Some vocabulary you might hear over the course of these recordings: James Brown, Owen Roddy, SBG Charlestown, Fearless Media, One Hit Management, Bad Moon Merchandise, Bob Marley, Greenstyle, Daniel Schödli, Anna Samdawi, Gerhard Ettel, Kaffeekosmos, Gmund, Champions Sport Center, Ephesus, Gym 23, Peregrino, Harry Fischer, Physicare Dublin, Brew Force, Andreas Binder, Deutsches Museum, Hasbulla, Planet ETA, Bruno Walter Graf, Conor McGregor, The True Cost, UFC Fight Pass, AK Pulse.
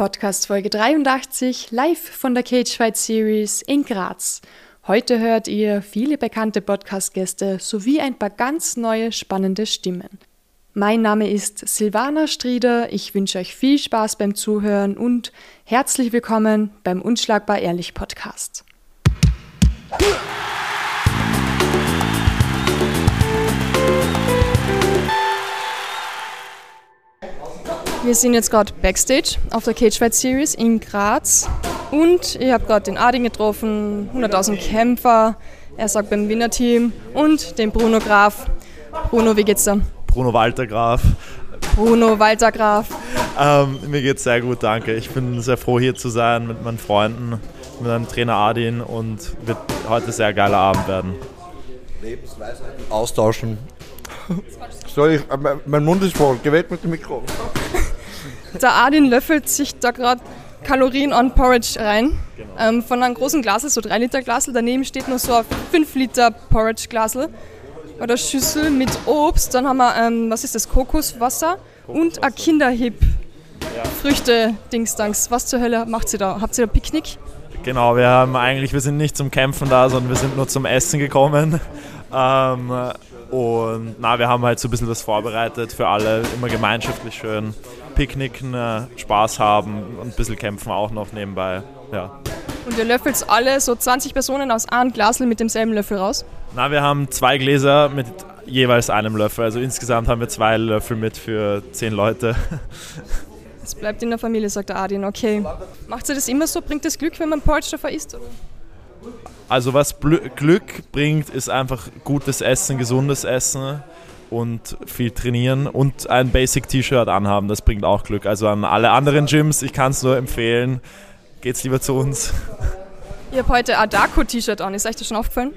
Podcast Folge 83, live von der Cage Fight Series in Graz. Heute hört ihr viele bekannte Podcast-Gäste sowie ein paar ganz neue, spannende Stimmen. Mein Name ist Silvana Strieder, ich wünsche euch viel Spaß beim Zuhören und herzlich willkommen beim Unschlagbar Ehrlich Podcast. Wir sind jetzt gerade Backstage auf der Cage Fight Series in Graz und ich habe gerade den Adin getroffen, 100.000 Kämpfer, er sagt beim Winner-Team und den Bruno Graf. Bruno, wie geht's dir? Bruno Walter Graf. Mir geht's sehr gut, danke. Ich bin sehr froh, hier zu sein mit meinen Freunden, mit meinem Trainer Adin, und wird heute ein sehr geiler Abend werden. Lebensweisheiten austauschen. Mein Mund ist voll, gewählt mit dem Mikro. Der Adin löffelt sich da gerade Kalorien on Porridge rein. Genau. Von einem großen Glas, so 3 Liter Glasel. Daneben steht noch so ein 5 Liter Porridge Glasel oder Schüssel mit Obst. Dann haben wir, was ist das, Kokoswasser und ein Kinderhip. Ja. Früchte-Dings-Dangs. Was zur Hölle macht sie da? Habt ihr da Picknick? Genau, wir sind nicht zum Kämpfen da, sondern wir sind nur zum Essen gekommen. Wir haben halt so ein bisschen was vorbereitet für alle, immer gemeinschaftlich schön picknicken, Spaß haben und ein bisschen kämpfen auch noch nebenbei, ja. Und ihr löffelt alle, so 20 Personen aus einem Glasl mit demselben Löffel raus? Na, wir haben 2 Gläser mit jeweils einem Löffel, also insgesamt haben wir 2 Löffel mit für 10 Leute. Es bleibt in der Familie, sagt der Adin, okay. Macht ihr das immer so? Bringt das Glück, wenn man Porridge davor isst, oder? Also was Glück bringt, ist einfach gutes Essen, gesundes Essen und viel trainieren und ein Basic-T-Shirt anhaben, das bringt auch Glück. Also an alle anderen Gyms, ich kann es nur empfehlen, geht's lieber zu uns. Ich habe heute ein Darko-T-Shirt an, ist euch das schon aufgefallen?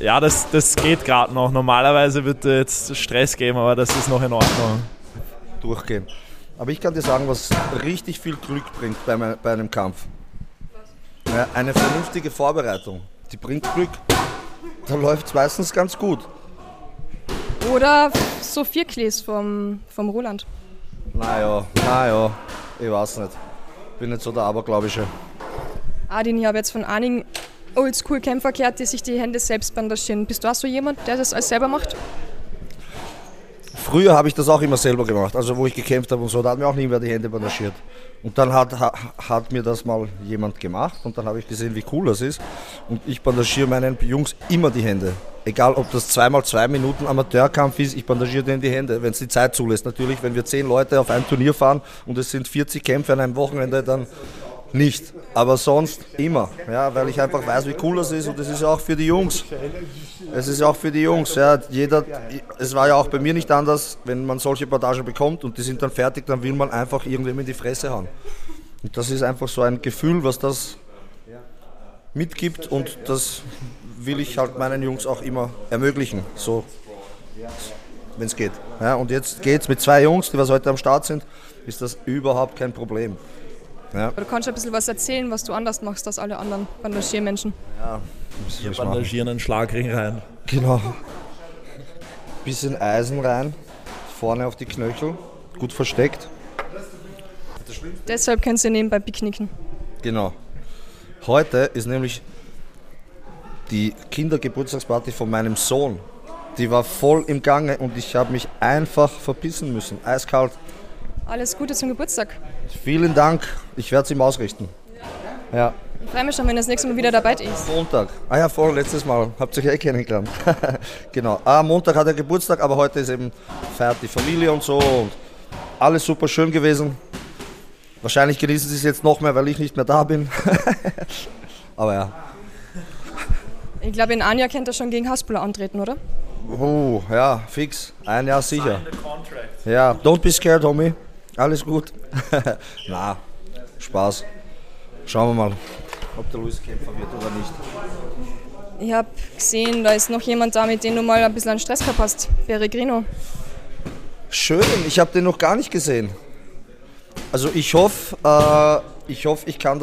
Ja, das geht gerade noch. Normalerweise wird jetzt Stress geben, aber das ist noch in Ordnung. Durchgehen. Aber ich kann dir sagen, was richtig viel Glück bringt bei einem Kampf. Ja, eine vernünftige Vorbereitung, die bringt Glück. Da läuft es meistens ganz gut. Oder so 4 Gläs vom Roland. Naja, ich weiß nicht. Bin nicht so der Aberglaubische. Adin, ich habe jetzt von einigen Oldschool-Kämpfer gehört, die sich die Hände selbst bandagieren. Bist du auch so jemand, der das alles selber macht? Früher habe ich das auch immer selber gemacht, also wo ich gekämpft habe und so, da hat mir auch niemand die Hände bandagiert. Und dann hat mir das mal jemand gemacht und dann habe ich gesehen, wie cool das ist. Und ich bandagiere meinen Jungs immer die Hände. Egal, ob das 2x2 Minuten Amateurkampf ist, ich bandagiere denen die Hände, wenn es die Zeit zulässt. Natürlich, wenn wir 10 Leute auf ein Turnier fahren und es sind 40 Kämpfe an einem Wochenende, dann nicht. Aber sonst immer, ja, weil ich einfach weiß, wie cool das ist, und das ist auch für die Jungs. Es ist auch für die Jungs. Ja. Es war ja auch bei mir nicht anders, wenn man solche Bandagen bekommt und die sind dann fertig, dann will man einfach irgendwem in die Fresse hauen. Und das ist einfach so ein Gefühl, was das mitgibt, und das will ich halt meinen Jungs auch immer ermöglichen, so, wenn es geht. Ja, und jetzt geht's mit 2 Jungs, die was heute am Start sind, ist das überhaupt kein Problem. Ja. Du kannst ein bisschen was erzählen, was du anders machst als alle anderen Bandagiermenschen. Ja, wir bandagieren einen Schlagring rein. Genau. Bisschen Eisen rein, vorne auf die Knöchel, gut versteckt. Deshalb kannst du nebenbei picknicken. Genau. Heute ist nämlich die Kindergeburtstagsparty von meinem Sohn. Die war voll im Gange und ich habe mich einfach verpissen müssen, eiskalt. Alles Gute zum Geburtstag. Vielen Dank, ich werde es ihm ausrichten. Ja. Ich freue mich schon, wenn er das nächste Mal wieder dabei ist. Montag. Ah ja, letztes Mal. Habt ihr euch kennengelernt. Genau. Montag hat er Geburtstag, aber heute ist eben feiert die Familie und so. Und alles super schön gewesen. Wahrscheinlich genießen sie es jetzt noch mehr, weil ich nicht mehr da bin. Aber ja. Ich glaube, in Anja kennt er schon gegen Hasbulla antreten, oder? Oh, ja, fix. Ein Jahr sicher. Ja, don't be scared, homie. Alles gut. Na, Spaß. Schauen wir mal, ob der Luis Kämpfer wird oder nicht. Ich habe gesehen, da ist noch jemand da, mit dem du mal ein bisschen Stress verpasst. Peregrino. Schön, ich habe den noch gar nicht gesehen. Also ich hoffe, ich kann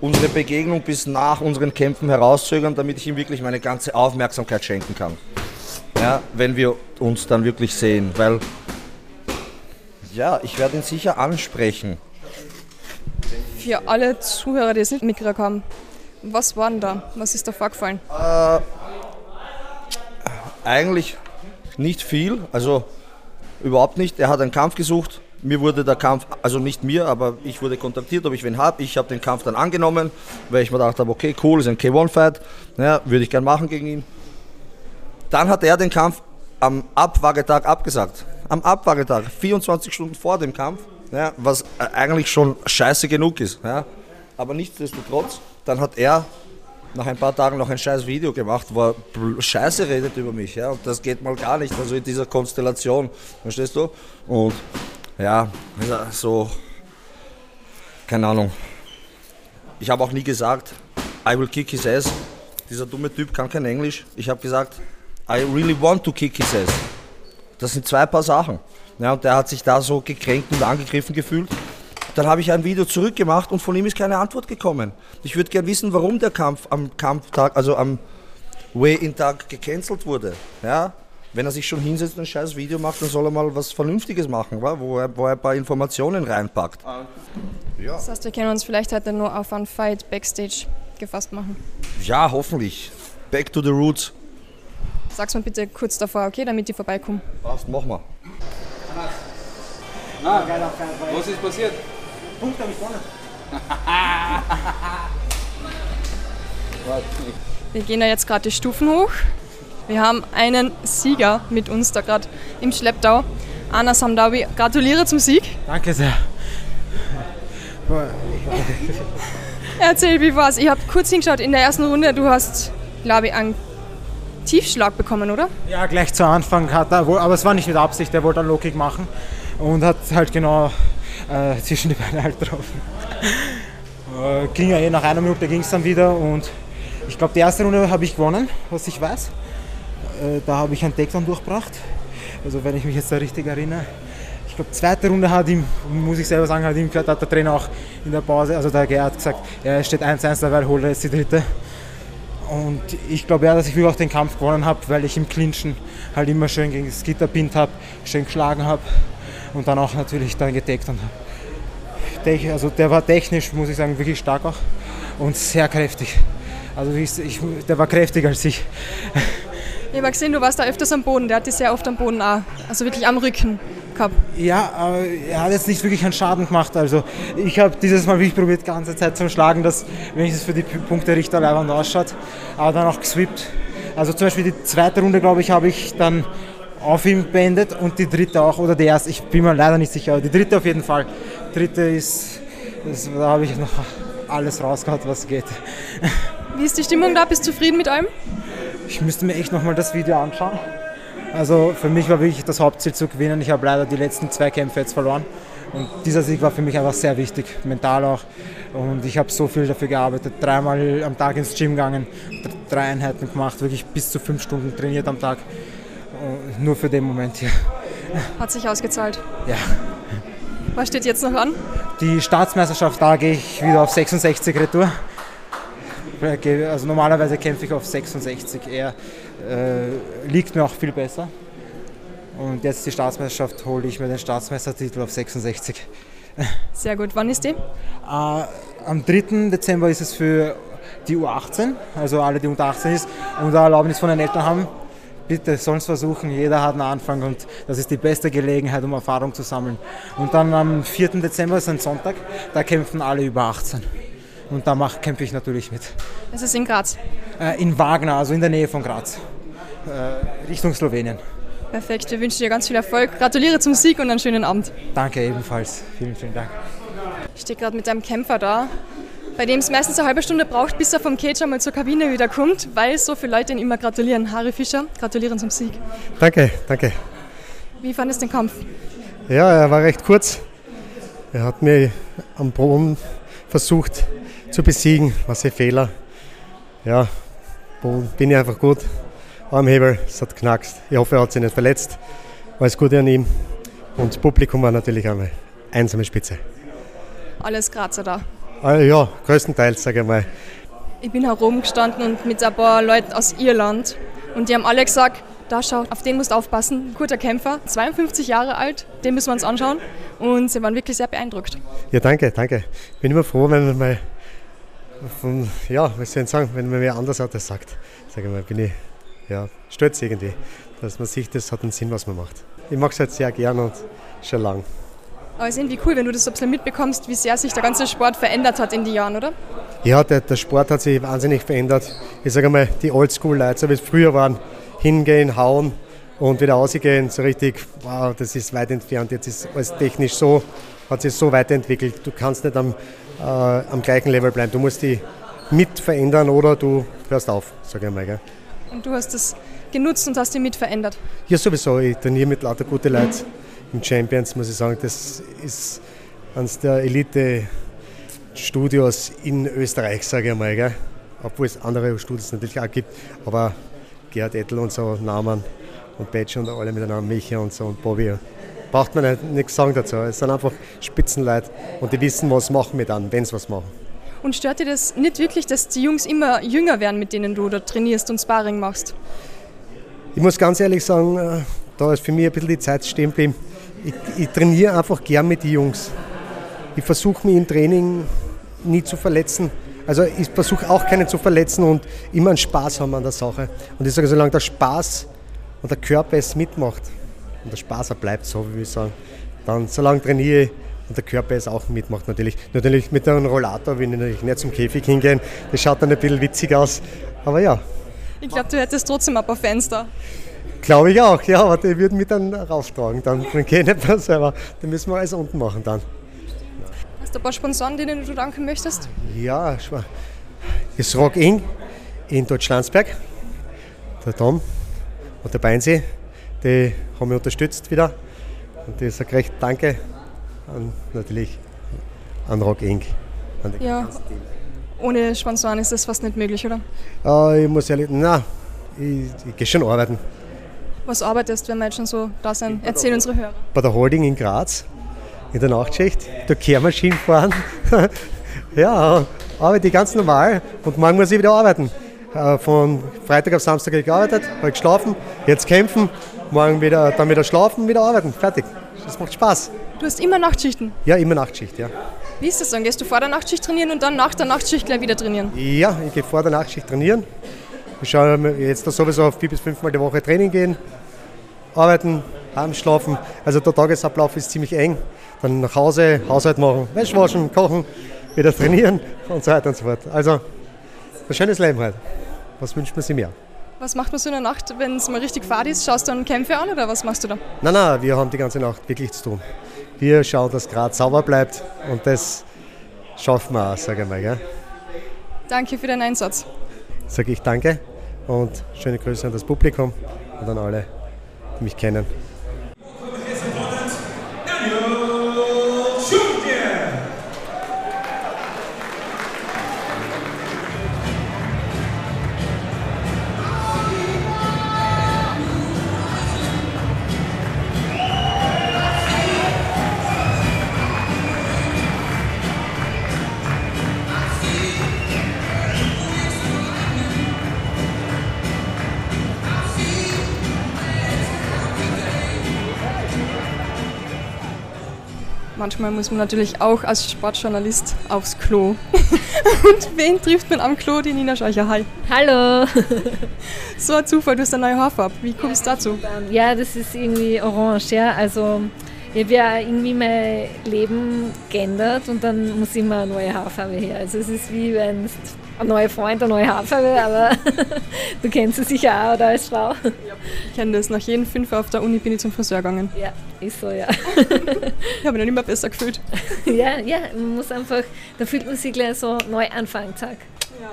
unsere Begegnung bis nach unseren Kämpfen herauszögern, damit ich ihm wirklich meine ganze Aufmerksamkeit schenken kann. Ja, wenn wir uns dann wirklich sehen, weil... Ja, ich werde ihn sicher ansprechen. Für alle Zuhörer, die es nicht mitgekriegt haben, was war denn da? Was ist da vorgefallen? Eigentlich nicht viel, also überhaupt nicht. Er hat einen Kampf gesucht. Mir wurde der Kampf, also nicht mir, aber ich wurde kontaktiert, ob ich wen habe. Ich habe den Kampf dann angenommen, weil ich mir gedacht habe, okay, cool, ist ein K1-Fight, naja, würde ich gern machen gegen ihn. Dann hat er den Kampf am Abwagetag abgesagt. Am Abwagetag, 24 Stunden vor dem Kampf, ja, was eigentlich schon scheiße genug ist. Ja. Aber nichtsdestotrotz, dann hat er nach ein paar Tagen noch ein scheiß Video gemacht, wo er scheiße redet über mich. Ja. Und das geht mal gar nicht, also in dieser Konstellation, verstehst du? Und ja, so, keine Ahnung. Ich habe auch nie gesagt, I will kick his ass. Dieser dumme Typ kann kein Englisch. Ich habe gesagt, I really want to kick his ass. Das sind zwei paar Sachen. Ja, und der hat sich da so gekränkt und angegriffen gefühlt. Dann habe ich ein Video zurückgemacht und von ihm ist keine Antwort gekommen. Ich würde gerne wissen, warum der Kampf am Kampftag, also am Weigh-in-Tag gecancelt wurde. Ja? Wenn er sich schon hinsetzt und ein scheiß Video macht, dann soll er mal was Vernünftiges machen, wo er ein paar Informationen reinpackt. Ja. Das heißt, wir können uns vielleicht heute nur auf einen Fight Backstage gefasst machen. Ja, hoffentlich. Back to the roots. Sag's mir bitte kurz davor, okay, damit die vorbeikommen. Passt, mach mal. Na, was ist passiert? Punkt habe ich vorne. Wir gehen da jetzt gerade die Stufen hoch. Wir haben einen Sieger mit uns da gerade im Schlepptau. Anna Samdawi, gratuliere zum Sieg. Danke sehr. Erzähl, wie war's? Ich habe kurz hingeschaut in der ersten Runde. Du hast, glaube ich, einen Tiefschlag bekommen, oder? Ja, gleich zu Anfang hat er wohl, aber es war nicht mit Absicht. Er wollte einen Low-Kick machen und hat halt genau zwischen die Beine halt getroffen. Ging ja eh nach einer Minute, ging es dann wieder und ich glaube, die erste Runde habe ich gewonnen, was ich weiß. Da habe ich einen Takedown durchgebracht, also wenn ich mich jetzt da richtig erinnere. Ich glaube, zweite Runde hat ihm, muss ich selber sagen, hat der Trainer auch in der Pause, also der Gerhard, gesagt, er steht 1-1, dabei holt er jetzt die dritte. Und ich glaube ja, dass ich wirklich auch den Kampf gewonnen habe, weil ich im Clinchen halt immer schön gegen das Gitter gepinnt habe, schön geschlagen habe und dann auch natürlich dann getakedown habe. Also der war technisch, muss ich sagen, wirklich stark auch und sehr kräftig. Also der war kräftiger als ich. Ich habe gesehen, du warst da öfters am Boden, der hat dich sehr oft am Boden auch, also wirklich am Rücken gehabt. Ja, er hat jetzt nicht wirklich einen Schaden gemacht, also ich habe dieses Mal wirklich probiert, die ganze Zeit zu schlagen, dass wenigstens für die Punkte Richter leiwand ausschaut, aber dann auch geswippt. Also zum Beispiel die zweite Runde, glaube ich, habe ich dann auf ihm beendet und die dritte auch, oder die erste, ich bin mir leider nicht sicher, aber die dritte auf jeden Fall. Die dritte ist, da habe ich noch alles rausgehauen, was geht. Wie ist die Stimmung da? Bist du zufrieden mit allem? Ich müsste mir echt nochmal das Video anschauen. Also für mich war wirklich das Hauptziel zu gewinnen. Ich habe leider die letzten zwei Kämpfe jetzt verloren. Und dieser Sieg war für mich einfach sehr wichtig, mental auch. Und ich habe so viel dafür gearbeitet. 3-mal am Tag ins Gym gegangen, 3 Einheiten gemacht, wirklich bis zu 5 Stunden trainiert am Tag. Und nur für den Moment hier. Hat sich ausgezahlt? Ja. Was steht jetzt noch an? Die Staatsmeisterschaft, da gehe ich wieder auf 66 Retour. Also normalerweise kämpfe ich auf 66, er liegt mir auch viel besser. Und jetzt die Staatsmeisterschaft, hole ich mir den Staatsmeistertitel auf 66. Sehr gut, wann ist die? Am 3. Dezember ist es für die U18, also alle, die unter 18 ist und eine Erlaubnis von den Eltern haben. Bitte, sollen es versuchen, jeder hat einen Anfang und das ist die beste Gelegenheit, um Erfahrung zu sammeln. Und dann am 4. Dezember ist ein Sonntag, da kämpfen alle über 18. Und da kämpfe ich natürlich mit. Das ist in Graz? In Wagner, also in der Nähe von Graz, Richtung Slowenien. Perfekt, wir wünschen dir ganz viel Erfolg. Gratuliere zum Sieg und einen schönen Abend. Danke ebenfalls, vielen, vielen Dank. Ich stehe gerade mit einem Kämpfer da, bei dem es meistens eine halbe Stunde braucht, bis er vom Cage einmal zur Kabine wieder kommt, weil so viele Leute ihn immer gratulieren. Harry Fischer, gratulieren zum Sieg. Danke, danke. Wie fandest du den Kampf? Ja, er war recht kurz. Er hat mir am Boden versucht zu besiegen, was ein Fehler. Ja, bin ich einfach gut. Armhebel, es hat knackst. Ich hoffe, er hat sich nicht verletzt. Alles Gute an ihm. Und das Publikum war natürlich einmal einsame Spitze. Alles Grazer da? Ja, größtenteils, sage ich mal. Ich bin herumgestanden und mit ein paar Leuten aus Irland und die haben alle gesagt, da schaut, auf den musst du aufpassen. Guter Kämpfer, 52 Jahre alt, den müssen wir uns anschauen und sie waren wirklich sehr beeindruckt. Ja, danke. Ich bin immer froh, wenn man mal von, ja, was soll ich sagen, wenn man mir anders hat, das sagt. Sag ich mal, bin ich ja, stolz irgendwie, dass man sieht, das hat einen Sinn, was man macht. Ich mache es halt sehr gern und schon lang. Aber es ist irgendwie cool, wenn du das so ein bisschen mitbekommst, wie sehr sich der ganze Sport verändert hat in den Jahren, oder? Ja, der Sport hat sich wahnsinnig verändert. Ich sage mal, die Oldschool-Leute, so wie es früher waren, hingehen, hauen und wieder rausgehen, so richtig, wow, das ist weit entfernt. Jetzt ist alles technisch so, hat sich so weiterentwickelt. Du kannst nicht am gleichen Level bleiben. Du musst die mit verändern oder du hörst auf, sage ich mal. Gell? Und du hast das genutzt und hast die mit verändert? Ja, sowieso. Ich trainiere mit lauter guten Leuten. Im Champions, muss ich sagen, das ist eines der Elite-Studios in Österreich, sage ich mal, gell? Obwohl es andere Studios natürlich auch gibt, aber Gerhard Ettel und so, Naman und Betsch und alle miteinander, Micha und so und Bobby, braucht man nichts sagen dazu, es sind einfach Spitzenleute und die wissen, was machen wir dann, wenn sie was machen. Und stört dir das nicht wirklich, dass die Jungs immer jünger werden, mit denen du da trainierst und Sparring machst? Ich muss ganz ehrlich sagen, da ist für mich ein bisschen die Zeit stehen geblieben. Ich trainiere einfach gern mit den Jungs. Ich versuche mich im Training nie zu verletzen. Also ich versuche auch keinen zu verletzen und immer einen Spaß haben an der Sache. Und ich sage, solange der Spaß und der Körper es mitmacht und der Spaß auch bleibt, so wie ich sagen, dann solange trainiere ich und der Körper es auch mitmacht natürlich. Natürlich mit einem Rollator will ich natürlich nicht zum Käfig hingehen. Das schaut dann ein bisschen witzig aus, aber ja. Ich glaube, du hättest trotzdem ein paar Fans da. Glaube ich auch, ja, aber die würden mich dann rauftragen, dann gehe ich nicht mehr selber. Dann müssen wir alles unten machen dann. Hast du ein paar Sponsoren, denen du danken möchtest? Ja, das Rock Ing in Deutschlandsberg, der Tom und der Beinsee, die haben mich unterstützt wieder. Und ich sage recht Danke an, natürlich an Rock Ing. An den ganzen Team. Ohne Sponsoren ist das fast nicht möglich, oder? Ich muss ehrlich, nein, ich gehe schon arbeiten. Was arbeitest, wenn wir jetzt schon so da sind? Erzähl unsere Hörer. Bei der Holding in Graz, in der Nachtschicht, der Kehrmaschinen fahren. Ja, arbeite ganz normal und morgen muss ich wieder arbeiten. Von Freitag auf Samstag habe ich gearbeitet, habe geschlafen, jetzt kämpfen, morgen wieder, dann wieder schlafen, wieder arbeiten, fertig. Das macht Spaß. Du hast immer Nachtschichten? Ja, immer Nachtschicht, ja. Wie ist das dann? Gehst du vor der Nachtschicht trainieren und dann nach der Nachtschicht gleich wieder trainieren? Ja, ich gehe vor der Nachtschicht trainieren. Ich schaue jetzt da sowieso auf 4 bis 5 Mal die Woche Training gehen, arbeiten, schlafen. Also der Tagesablauf ist ziemlich eng. Dann nach Hause, Haushalt machen, Wäsche waschen, kochen, wieder trainieren und so weiter und so fort. Also ein schönes Leben halt. Was wünscht man sich mehr? Was macht man so in der Nacht, wenn es mal richtig fad ist? Schaust du dann Kämpfe an oder was machst du da? Nein, wir haben die ganze Nacht wirklich zu tun. Wir schauen, dass Graz sauber bleibt und das schaffen wir auch, sage ich mal. Gell? Danke für deinen Einsatz. Sage ich danke und schöne Grüße an das Publikum und an alle, die mich kennen. Manchmal muss man natürlich auch als Sportjournalist aufs Klo. Und wen trifft man am Klo? Die Nina Scheucher. Hi. Hallo. So ein Zufall, du hast eine neue Haarfarbe. Wie kommst du dazu? Ja, das ist irgendwie orange. Ja. Also ich habe ja irgendwie mein Leben geändert und dann muss immer eine neue Haarfarbe her. Also es ist wie wenn ein neuer Freund eine neue Haarfarbe, aber du kennst es sicher auch, oder als Frau. Ja, ich kenne das. Nach jedem Fünfer auf der Uni bin ich zum Friseur gegangen. Ja, ist so, ja. Ich habe mich noch immer besser gefühlt. Ja, man muss einfach, da fühlt man sich gleich so neu anfangen, zack. Ja.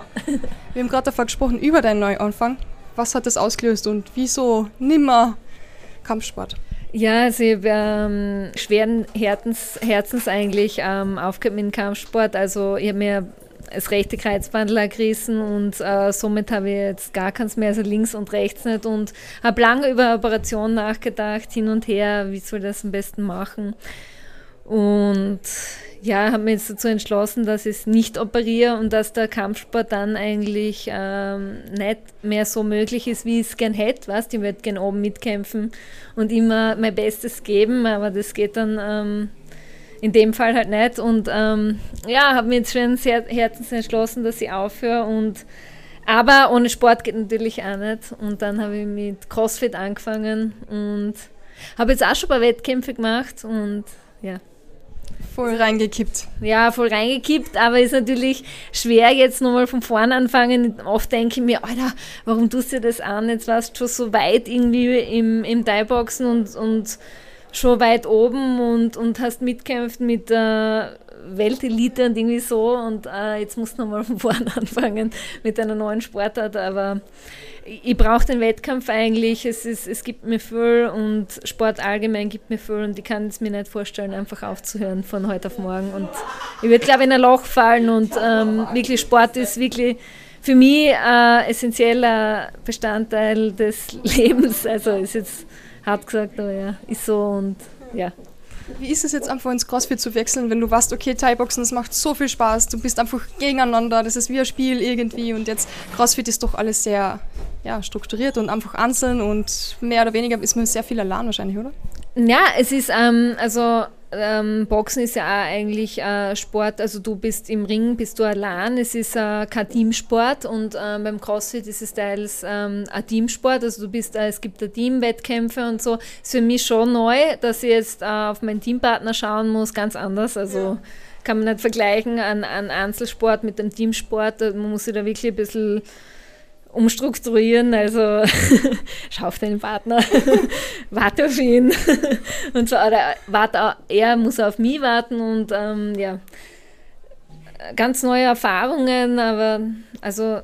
Wir haben gerade davon gesprochen, über deinen Neuanfang. Was hat das ausgelöst und wieso nimmer Kampfsport? Ja, also ich habe schweren Herzens eigentlich aufgehört mit dem Kampfsport. Also ich habe mir das rechte Kreuzbandel gerissen und somit habe ich jetzt gar keins mehr, also links und rechts nicht. Und habe lange über Operationen nachgedacht, hin und her, wie soll ich das am besten machen. Und ja, habe mich jetzt dazu entschlossen, dass ich es nicht operiere und dass der Kampfsport dann eigentlich nicht mehr so möglich ist, wie ich es gern hätte. Weißt, ich würde gern oben mitkämpfen und immer mein Bestes geben, aber das geht dann in dem Fall halt nicht. Und habe mich jetzt schon sehr herzens entschlossen, dass ich aufhöre. Aber ohne Sport geht natürlich auch nicht. Und dann habe ich mit CrossFit angefangen und habe jetzt auch schon ein paar Wettkämpfe gemacht und ja. Voll reingekippt. Ja, voll reingekippt, aber ist natürlich schwer jetzt nochmal von vorne anfangen. Oft denke ich mir, Alter, warum tust du das an? Jetzt warst du schon so weit irgendwie im Thai-Boxen und schon weit oben und hast mitgekämpft mit der Weltelite und irgendwie so und jetzt musst du nochmal von vorne anfangen mit einer neuen Sportart, aber ich brauche den Wettkampf eigentlich, es gibt mir viel und Sport allgemein gibt mir viel und ich kann es mir nicht vorstellen, einfach aufzuhören von heute auf morgen und ich würde, glaube ich, in ein Loch fallen und wirklich Sport ist wirklich für mich ein essentieller Bestandteil des Lebens, also ist jetzt hart gesagt, aber ja, ist so und ja. Wie ist es jetzt einfach ins CrossFit zu wechseln, wenn du weißt, okay, Thai-Boxen, das macht so viel Spaß, du bist einfach gegeneinander, das ist wie ein Spiel irgendwie und jetzt CrossFit ist doch alles sehr strukturiert und einfach einzeln und mehr oder weniger ist man sehr viel allein wahrscheinlich, oder? Ja, es ist, Boxen ist ja auch eigentlich Sport, also du bist im Ring, bist du allein, es ist kein Teamsport und beim CrossFit ist es teils ein Teamsport, also du bist, es gibt da Teamwettkämpfe und so, ist für mich schon neu, dass ich jetzt auf meinen Teampartner schauen muss, ganz anders, also ja. Kann man nicht vergleichen an Einzelsport mit dem Teamsport, man muss sich da wirklich ein bisschen umstrukturieren, also schau auf deinen Partner, warte auf ihn und so, oder warte, er muss auf mich warten und ganz neue Erfahrungen, aber also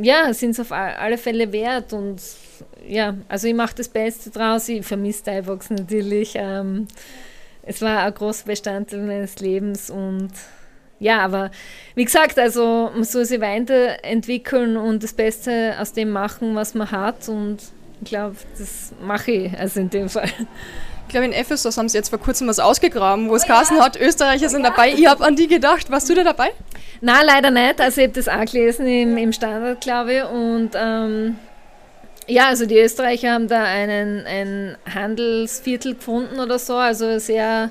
ja, sind es auf alle Fälle wert und ja, also ich mache das Beste draus, ich vermisse Thai-Boxen natürlich, es war ein großer Bestandteil meines Lebens und ja, aber wie gesagt, also man soll sich weiterentwickeln und das Beste aus dem machen, was man hat und ich glaube, das mache ich, also in dem Fall. Ich glaube, in Ephesus haben sie jetzt vor kurzem was ausgegraben, wo es geheißen hat, Österreicher sind dabei. Ich habe an die gedacht. Warst du da dabei? Nein, leider nicht. Also ich habe das auch gelesen im Standard, glaube ich. Und also die Österreicher haben da ein Handelsviertel gefunden oder so, also sehr...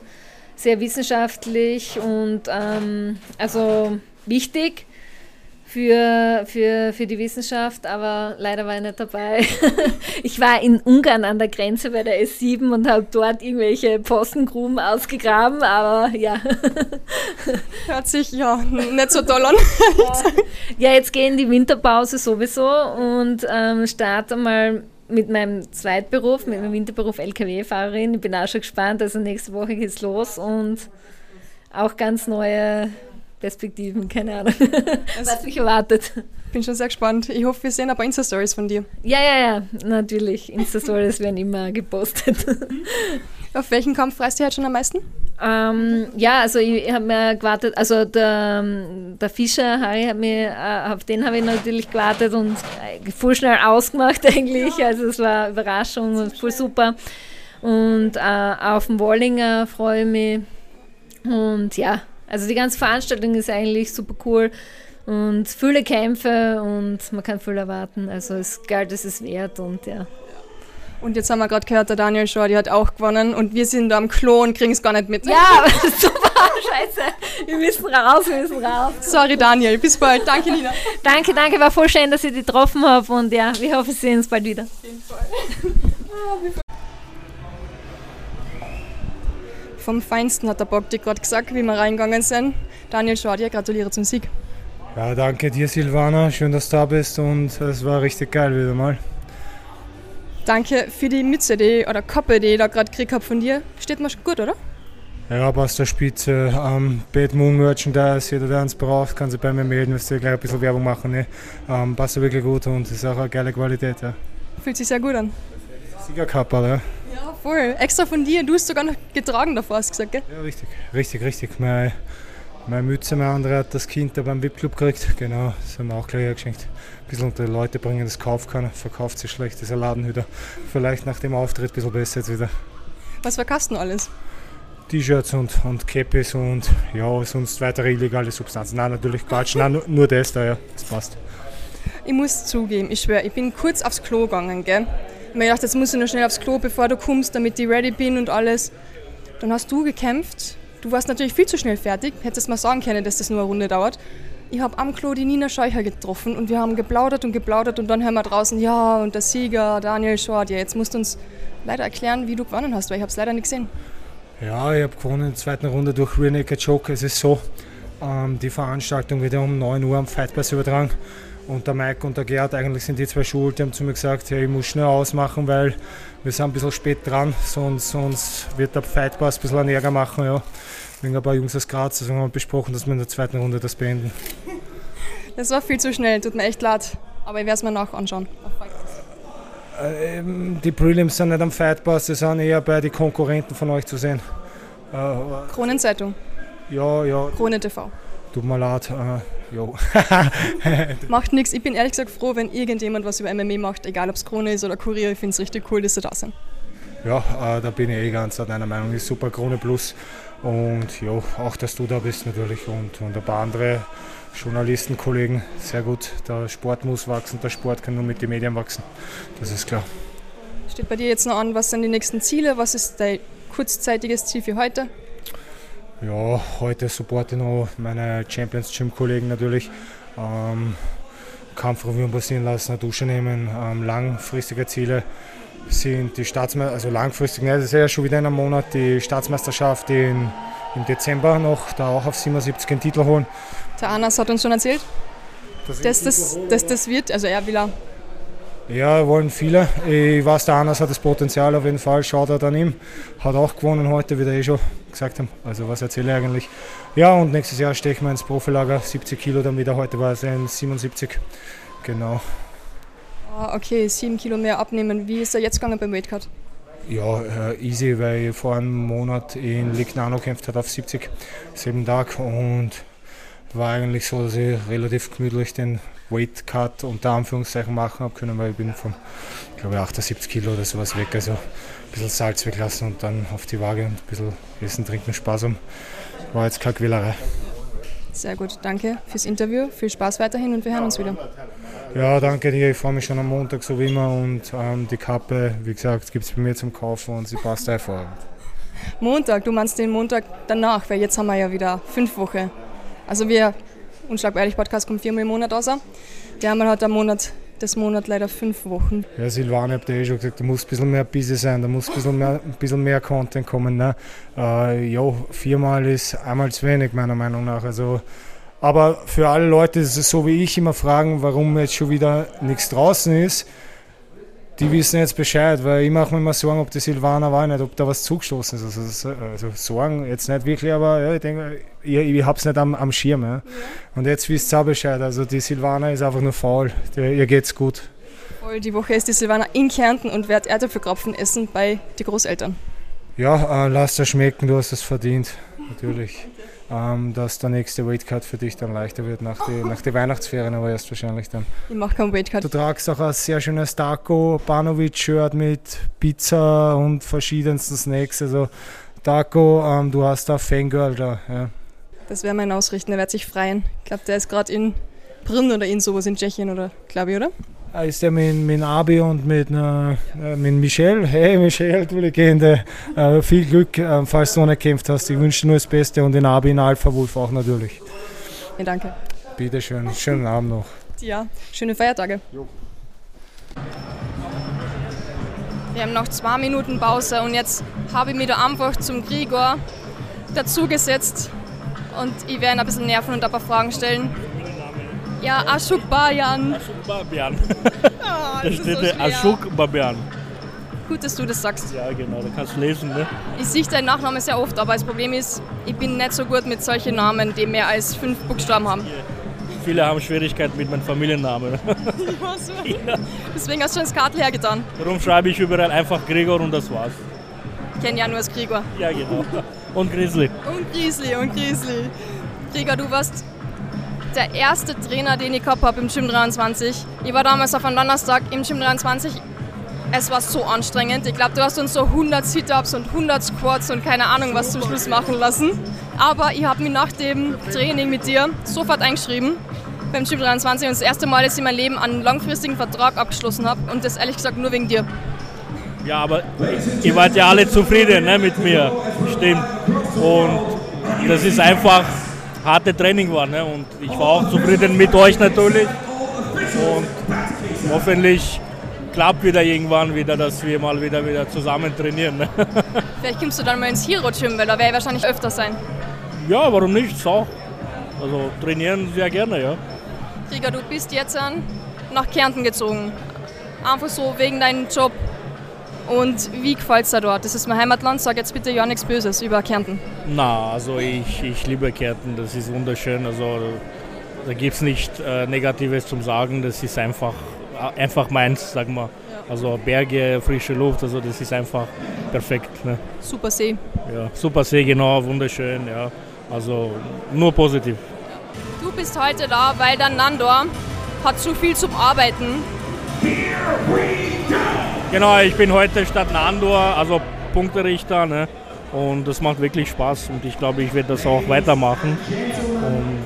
sehr wissenschaftlich und also wichtig für die Wissenschaft, aber leider war ich nicht dabei. Ich war in Ungarn an der Grenze bei der S7 und habe dort irgendwelche Postengruben ausgegraben, aber ja. Hört sich ja nicht so toll an. Ja, jetzt gehen die Winterpause sowieso und starte mal mit meinem Zweitberuf, mit meinem Winterberuf LKW-Fahrerin. Ich bin auch schon gespannt, also nächste Woche geht's los und auch ganz neue Perspektiven, keine Ahnung, was mich erwartet. Ich bin schon sehr gespannt. Ich hoffe, wir sehen ein paar Insta-Stories von dir. Ja, natürlich. Insta-Stories werden immer gepostet. Auf welchen Kampf freust du dich heute schon am meisten? Also ich habe mir gewartet, also der Fischer, Harry, auf den habe ich natürlich gewartet und voll schnell ausgemacht eigentlich, ja. Also es war eine Überraschung und voll super. Und auf den Wallinger freue ich mich und ja, also die ganze Veranstaltung ist eigentlich super cool und viele Kämpfe und man kann viel erwarten, also das Geld ist es wert und ja. Und jetzt haben wir gerade gehört, der Daniel Schödli hat auch gewonnen und wir sind da am Klo und kriegen es gar nicht mit. Ja, super, scheiße. Wir müssen raus. Sorry Daniel, bis bald. Danke Nina. Danke, war voll schön, dass ich dich getroffen habe und ja, wir hoffen, wir sehen uns bald wieder. Auf jeden Fall. Vom Feinsten hat der Bogdi gerade gesagt, wie wir reingegangen sind. Daniel Schödli, gratuliere zum Sieg. Ja, danke dir Silvana, schön, dass du da bist und es war richtig geil wieder mal. Danke für die Mütze oder Kappe, die ich da gerade gekriegt habe von dir. Steht mir schon gut, oder? Ja, passt der Spitze. Bad Moon Merchandise, jeder, der uns braucht, kann sich bei mir melden, wirst du gleich ein bisschen Werbung machen. Ne? Passt wirklich gut und ist auch eine geile Qualität. Ja. Fühlt sich sehr gut an. Siegerkappe, oder? Ja, voll. Extra von dir. Du hast sogar noch getragen davor, hast du gesagt, gell? Ja, richtig. Meine Mütze, mein anderer hat das Kind da beim VIP-Club gekriegt, genau, das haben wir auch gleich hergeschenkt. Ein bisschen unter die Leute bringen, das kauft keiner, verkauft sich schlecht, dieser Laden wieder. Vielleicht nach dem Auftritt ein bisschen besser jetzt wieder. Was verkaufst du denn alles? T-Shirts und Cappies und ja, sonst weitere illegale Substanzen. Nein, natürlich Quatsch, nein, nur das da, ja, das passt. Ich muss zugeben, ich schwöre, ich bin kurz aufs Klo gegangen, gell? Ich mir gedacht, jetzt muss ich noch schnell aufs Klo, bevor du kommst, damit ich ready bin und alles. Dann hast du gekämpft, du warst natürlich viel zu schnell fertig, hättest mal sagen können, dass das nur eine Runde dauert. Ich habe am Klo die Nina Scheucher getroffen und wir haben geplaudert und dann hören wir draußen, ja, und der Sieger, Daniel Schödli, ja, jetzt musst du uns leider erklären, wie du gewonnen hast, weil ich habe es leider nicht gesehen. Ja, ich habe gewonnen in der zweiten Runde durch Rear Naked Choke. Es ist so, die Veranstaltung wieder um 9 Uhr am Fight Pass übertragen. Und der Mike und der Gerd, eigentlich sind die zwei schuld, die haben zu mir gesagt, ja, ich muss schnell ausmachen, weil wir sind ein bisschen spät dran, sonst wird der Fight Pass ein bisschen einen Ärger machen. Ja. Wegen ein paar Jungs aus Graz, also haben wir besprochen, dass wir in der zweiten Runde das beenden. Das war viel zu schnell, tut mir echt leid, aber ich werde es mir nachher anschauen. Die Prelims sind nicht am Fight Pass, die sind eher bei den Konkurrenten von euch zu sehen. Kronenzeitung? Ja. Krone TV? Tut mir leid, jo. Macht nichts, ich bin ehrlich gesagt froh, wenn irgendjemand was über MMA macht, egal ob es Krone ist oder Kurier, ich finde es richtig cool, dass sie da sind. Ja, da bin ich ganz deiner Meinung, ist super, Krone Plus. Und ja, auch dass du da bist natürlich und ein paar andere Journalistenkollegen, sehr gut. Der Sport muss wachsen, der Sport kann nur mit den Medien wachsen, das ist klar. Steht bei dir jetzt noch an, was sind die nächsten Ziele, was ist dein kurzzeitiges Ziel für heute? Ja, heute supporte ich noch meine Champions-Gym-Kollegen natürlich. Kampfreviewen passieren lassen, eine Dusche nehmen. Langfristige Ziele sind die Staatsmeisterschaft, also langfristig nicht, das ist ja schon wieder in einem Monat, die Staatsmeisterschaft im Dezember noch, da auch auf 77 den Titel holen. Der Anas hat uns schon erzählt, dass das wird, also er will auch. Ja, wollen viele. Ich weiß, der Anas hat das Potenzial auf jeden Fall. Schaut er an ihm. Hat auch gewonnen heute, wie der schon gesagt haben. Also, was erzähle ich eigentlich? Ja, und nächstes Jahr stehe ich mal ins Profilager. 70 Kilo dann wieder. Heute war es ein 77. Genau. Okay, 7 Kilo mehr abnehmen. Wie ist er jetzt gegangen beim Weightcut? Ja, easy, weil ich vor einem Monat in Lignano gekämpft habe auf 70, 7 Tage. Und war eigentlich so, dass ich relativ gemütlich den Weight Cut unter Anführungszeichen machen habe können, weil ich bin von, glaube ich, 78 Kilo oder sowas weg, also ein bisschen Salz weglassen und dann auf die Waage und ein bisschen Essen, Trinken, Spaß haben. War jetzt keine Quälerei. Sehr gut, danke fürs Interview, viel Spaß weiterhin und wir hören uns wieder. Ja, danke dir, ich freue mich schon am Montag, so wie immer, und die Kappe, wie gesagt, gibt es bei mir zum Kaufen und sie passt hervorragend. Montag, du meinst den Montag danach, weil jetzt haben wir ja wieder 5 Wochen. Also wir, Unschlagbar Ehrlich Podcast kommt 4-mal im Monat raus. Der einmal hat das Monat leider 5 Wochen. Ja, Silvana, habt ihr schon gesagt, da muss ein bisschen mehr busy sein, da muss ein bisschen mehr Content kommen. Ne? Ja, 4-mal ist einmal zu wenig, meiner Meinung nach. Also, aber für alle Leute, das ist so wie ich immer fragen, warum jetzt schon wieder nichts draußen ist, die wissen jetzt Bescheid, weil ich mache mir immer Sorgen, ob die Silvana war nicht, ob da was zugestoßen ist. Also Sorgen jetzt nicht wirklich, aber ja, ich denke, ich habe es nicht am Schirm. Ja. Und jetzt wisst ihr auch Bescheid, also die Silvana ist einfach nur faul, ihr geht's gut. Die Woche ist die Silvana in Kärnten und wird Erdäpfelkrapfen essen bei den Großeltern. Ja, lass das schmecken, du hast es verdient, natürlich. Dass der nächste Weightcut für dich dann leichter wird nach den Weihnachtsferien, aber erst wahrscheinlich dann. Ich mache keinen Weightcut. Du tragst auch ein sehr schönes Taco Banovic-Shirt mit Pizza und verschiedensten Snacks. Also Taco, du hast da Fangirl da. Ja. Das wäre mein Ausrichten, der wird sich freien. Ich glaube, der ist gerade in Brno oder in sowas in Tschechien, oder glaube ich, oder? Da ist der mit Abi und mit Michel. Hey Michel, du Legende, viel Glück, falls du noch nicht gekämpft hast. Ich wünsche dir nur das Beste und den Abi in Alpha Wolf auch natürlich. Ja, danke. Bitteschön, schönen Abend noch. Ja, schöne Feiertage. Jo. Wir haben noch 2 Minuten Pause und jetzt habe ich mich da einfach zum Gregor dazugesetzt und ich werde ihn ein bisschen nerven und ein paar Fragen stellen. Ja, Aschughbajan. Aschughbajan. Oh, das steht so Aschughbajan. Gut, dass du das sagst. Ja, genau, da kannst du lesen, ne? Ich sehe deinen Nachnamen sehr oft, aber das Problem ist, ich bin nicht so gut mit solchen Namen, die mehr als 5 Buchstaben haben. Viele haben Schwierigkeiten mit meinem Familiennamen. Ja. Deswegen hast du ins Kartel hergetan. Darum schreibe ich überall einfach Gregor und das war's. Ich kenne ja nur als Gregor. Ja, genau. Und Grizzly. Und Grizzly. Gregor, du warst der erste Trainer, den ich gehabt habe im Gym 23. Ich war damals auf einem Donnerstag im Gym 23 Es war so anstrengend. Ich glaube, du hast uns so 100 Sit-Ups und 100 Squats und keine Ahnung was zum Schluss machen lassen. Aber ich habe mich nach dem Training mit dir sofort eingeschrieben beim Gym 23 und das erste Mal, dass ich mein Leben einen langfristigen Vertrag abgeschlossen habe und das ehrlich gesagt nur wegen dir. Ja, aber ihr wart ja alle zufrieden, ne, mit mir, stimmt. Und das ist einfach harte Training war, ne? Und ich war auch zufrieden mit euch natürlich und hoffentlich klappt wieder irgendwann wieder, dass wir mal wieder zusammen trainieren. Ne? Vielleicht kommst du dann mal ins Hero-Team, weil da werde ich wahrscheinlich öfter sein. Ja, warum nicht? So. Also trainieren sehr gerne, ja. Gregor, du bist jetzt nach Kärnten gezogen, einfach so wegen deinem Job. Und wie gefällt es dir dort? Das ist mein Heimatland, sag jetzt bitte ja nichts Böses über Kärnten. Na, also ich liebe Kärnten, das ist wunderschön, also da gibt es nichts Negatives zum Sagen, das ist einfach meins, sag mal. Ja. Also Berge, frische Luft, also das ist einfach perfekt. Ne? Super See. Ja, super See, genau, wunderschön, ja, also nur positiv. Du bist heute da, weil der Nandor hat zu viel zum Arbeiten. Here we go! Genau, ich bin heute statt Nandor, also Punkterichter, ne? Und das macht wirklich Spaß und ich glaube, ich werde das auch weitermachen. Und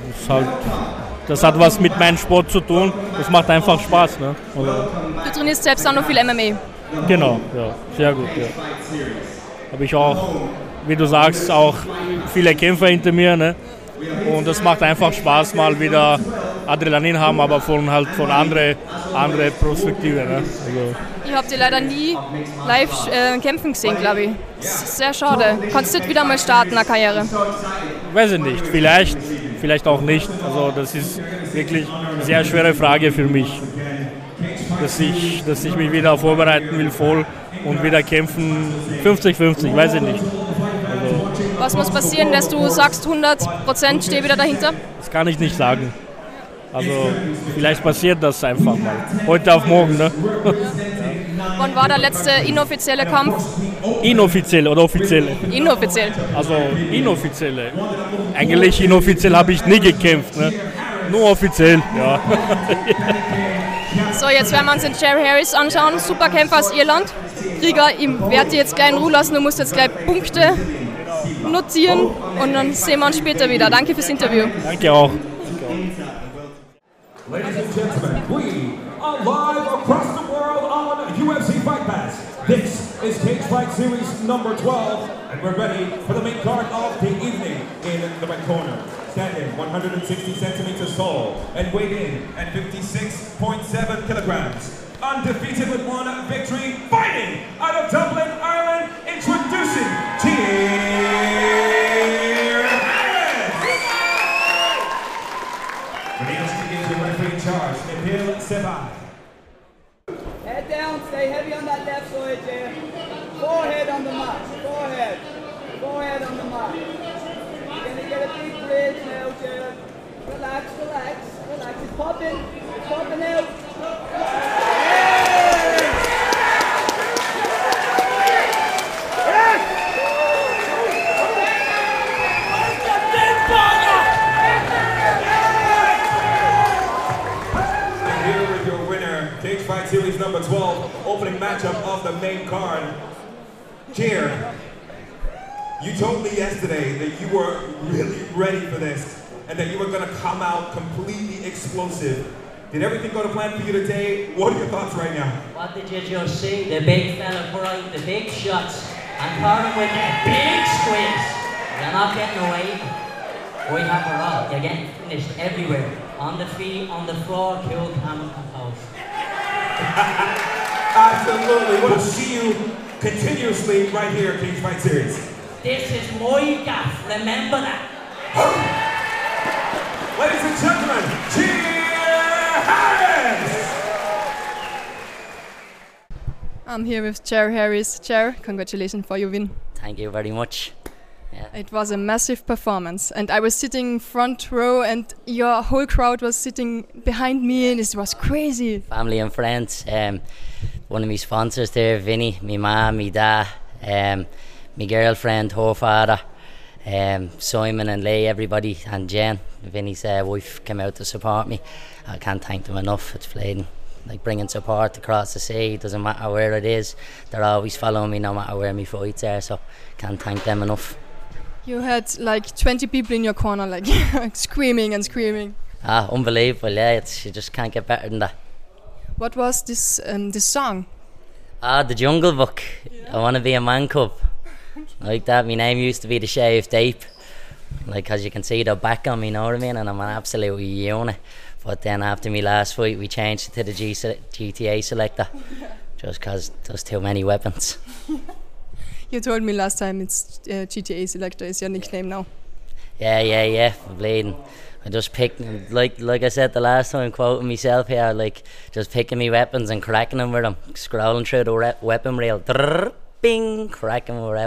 das hat was mit meinem Sport zu tun, das macht einfach Spaß. Ne? Also, du trainierst selbst auch noch viel MMA? Genau, ja, sehr gut. Ja. Habe ich auch, wie du sagst, auch viele Kämpfer hinter mir, ne? Und das macht einfach Spaß, mal wieder Adrenalin haben, aber von andere Perspektive. Ne? Also, ich habe die leider nie live kämpfen gesehen, glaube ich. Das ist sehr schade. Kannst du wieder mal starten, eine Karriere? Weiß ich nicht. Vielleicht auch nicht. Also das ist wirklich eine sehr schwere Frage für mich. Dass ich mich wieder vorbereiten will voll und wieder kämpfen. 50-50, weiß ich nicht. Also, was muss passieren, dass du sagst 100% stehe wieder dahinter? Das kann ich nicht sagen. Also vielleicht passiert das einfach mal. Heute auf morgen, ne? Ja. Wann war der letzte inoffizielle Kampf? Inoffiziell oder offizielle? Inoffiziell. Also inoffizielle. Eigentlich inoffiziell habe ich nie gekämpft, ne? Nur offiziell, ja. So, jetzt werden wir uns den Chair Harris anschauen. Superkämpfer aus Irland. Krieger, ich werde dir jetzt gleich in Ruhe lassen. Du musst jetzt gleich Punkte notieren und dann sehen wir uns später wieder. Danke fürs Interview. Danke auch. Ladies and gentlemen, we are live across the world on UFC Fight Pass. This is Cage Fight Series number 12, and we're ready for the main card of the evening. In the red corner, standing 160 centimeters tall, and weighed in at 56.7 kilograms. Undefeated with one victory, fighting out of Dublin, Ireland, introducing Chair Harris! Charge, Nihil Sebai. Head down, stay heavy on that left side, Jay. Forehead on the mat, forehead on the mat. You're going to get a big bridge now, Jay. Relax, it's popping out. Series number 12, opening matchup of the main card. Chair, you told me yesterday that you were really ready for this and that you were going to come out completely explosive. Did everything go to plan for you today? What are your thoughts right now? What did you just see? The big fella throwing the big shots and throwing with that big squeeze. You're not getting away. We have a roll. You're getting finished everywhere. On the feet, on the floor, cool, calm, and composed. Absolutely. We'll see you continuously right here at Cage Fight Series. This is my gaff. Remember that. Ladies and gentlemen, Chair Harris! I'm here with Chair Harris. Chair, congratulations for your win. Thank you very much. Yeah. It was a massive performance and I was sitting front row and your whole crowd was sitting behind me and it was crazy. Family and friends, one of my sponsors there, Vinny, my mom, my dad, my girlfriend, her father, Simon and Lee, everybody, and Jen, Vinny's wife came out to support me. I can't thank them enough, it's flattering. like bringing support across the sea. Doesn't matter where it is, they're always following me no matter where my fights are, so can't thank them enough. You had like 20 people in your corner, like screaming. Ah, unbelievable, yeah, you just can't get better than that. What was this this song? Ah, The Jungle Book, yeah. I Want to Be a Man Cub. Like that, my name used to be The Shaved Ape. Like, as you can see, they're back on me, you know what I mean? And I'm an absolute unit. But then after my last fight, we changed it to the GTA selector. Yeah. Just because there's too many weapons. You told me last time it's GTA selector is your nickname now. Yeah, I'm bleeding. I just picked, like I said the last time, quoting myself here, like, just picking me weapons and cracking them with them. Scrolling through the weapon reel. Drrr, bing, cracking or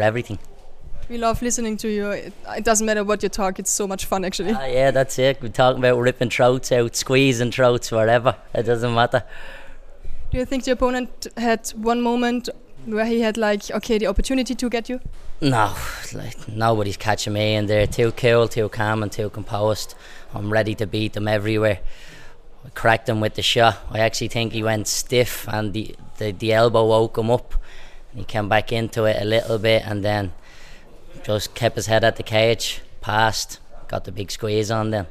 everything. We love listening to you. It doesn't matter what you talk, it's so much fun actually. Yeah, that's it. We're talking about ripping throats out, squeezing throats, whatever. It doesn't matter. Do you think the opponent had one moment where he had like, okay, the opportunity to get you? No, like nobody's catching me and they're too cool, too calm and too composed. I'm ready to beat them everywhere. I cracked him with the shot. I actually think he went stiff and the elbow woke him up. He came back into it a little bit and then just kept his head at the cage, passed, got the big squeeze on them.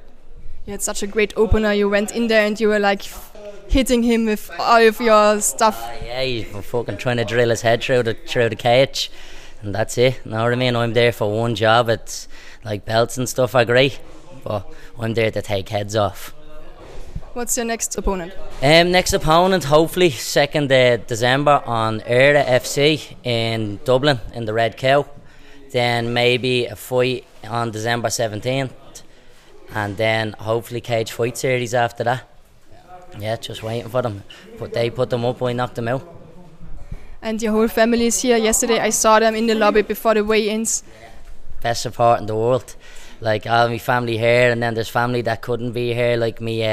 You had such a great opener. You went in there and you were like hitting him with all of your stuff. Yeah, you were fucking trying to drill his head through the cage. And that's it. You know what I mean? I'm there for one job. It's like belts and stuff are great, but I'm there to take heads off. What's your next opponent? Next opponent, hopefully, 2nd of December on ETA FC in Dublin, in the Red Cow. Then maybe a fight on December 17th. And then hopefully Cage Fight Series after that. Yeah, just waiting for them. But they put them up, I knocked them out. And your whole family is here. Yesterday I saw them in the lobby before the weigh-ins. Best support in the world. Like all my family here, and then there's family that couldn't be here, like me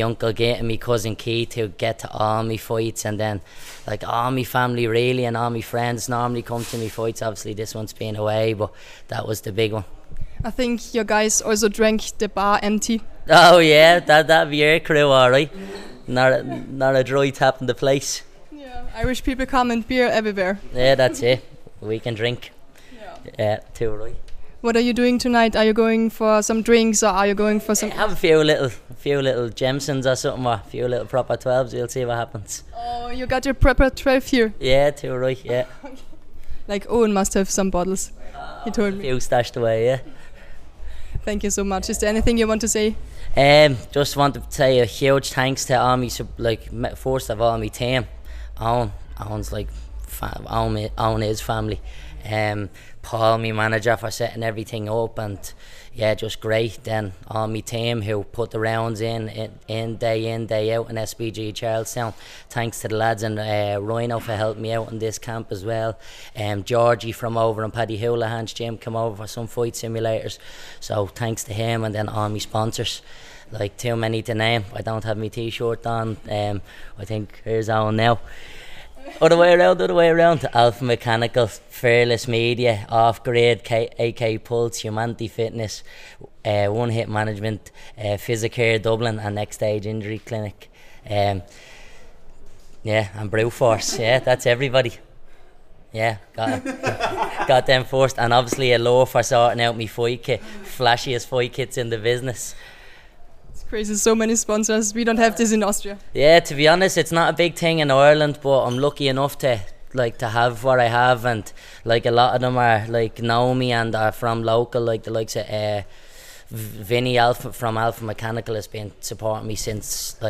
uncle Git and me cousin Keith, who get to all my fights, and then like all my family really and all my friends normally come to me fights. Obviously this one's been away, but that was the big one. I think your guys also drank the bar empty. Oh yeah, that'd be your crew, alright. Not a dry tap in the place. Yeah, Irish people come and beer everywhere. Yeah, that's it. We can drink. Yeah, too right. What are you doing tonight? Are you going for some drinks or are you going for some... I have a few little Jemsons or something, or a few little proper 12s. We'll see what happens. Oh, you got your proper 12 here? Yeah, too right, yeah. Okay. Like Owen must have some bottles, he told me. A few stashed away, yeah. Thank you so much. Is there anything you want to say? Just want to say a huge thanks to all my, like, first of all, my team. Owen is family. Paul, my manager, for setting everything up, and yeah, just great. Then all my team who put the rounds in day out in SBG Charlestown. Thanks to the lads and Rhino for helping me out in this camp as well. Georgie from over and Paddy Houlihan's gym come over for some fight simulators, so thanks to him. And then all my sponsors, like too many to name. I don't have my t-shirt on. I think here's Owen now. Other way around. Alpha Mechanical, Fearless Media, Off Grid, AK Pulse, Humanity Fitness, One Hit Management, Physicare Dublin, and Next Stage Injury Clinic. And Brew Force. Yeah, that's everybody. Yeah, got them first. And obviously a law for sorting out my fight kit. Flashiest fight kits in the business. Crazy, so many sponsors. We don't have this in Austria. Yeah, to be honest, it's not a big thing in Ireland, but I'm lucky enough to have what I have, and like a lot of them are like know me and are from local, like the likes of Vinny Alpha from Alpha Mechanical has been supporting me since I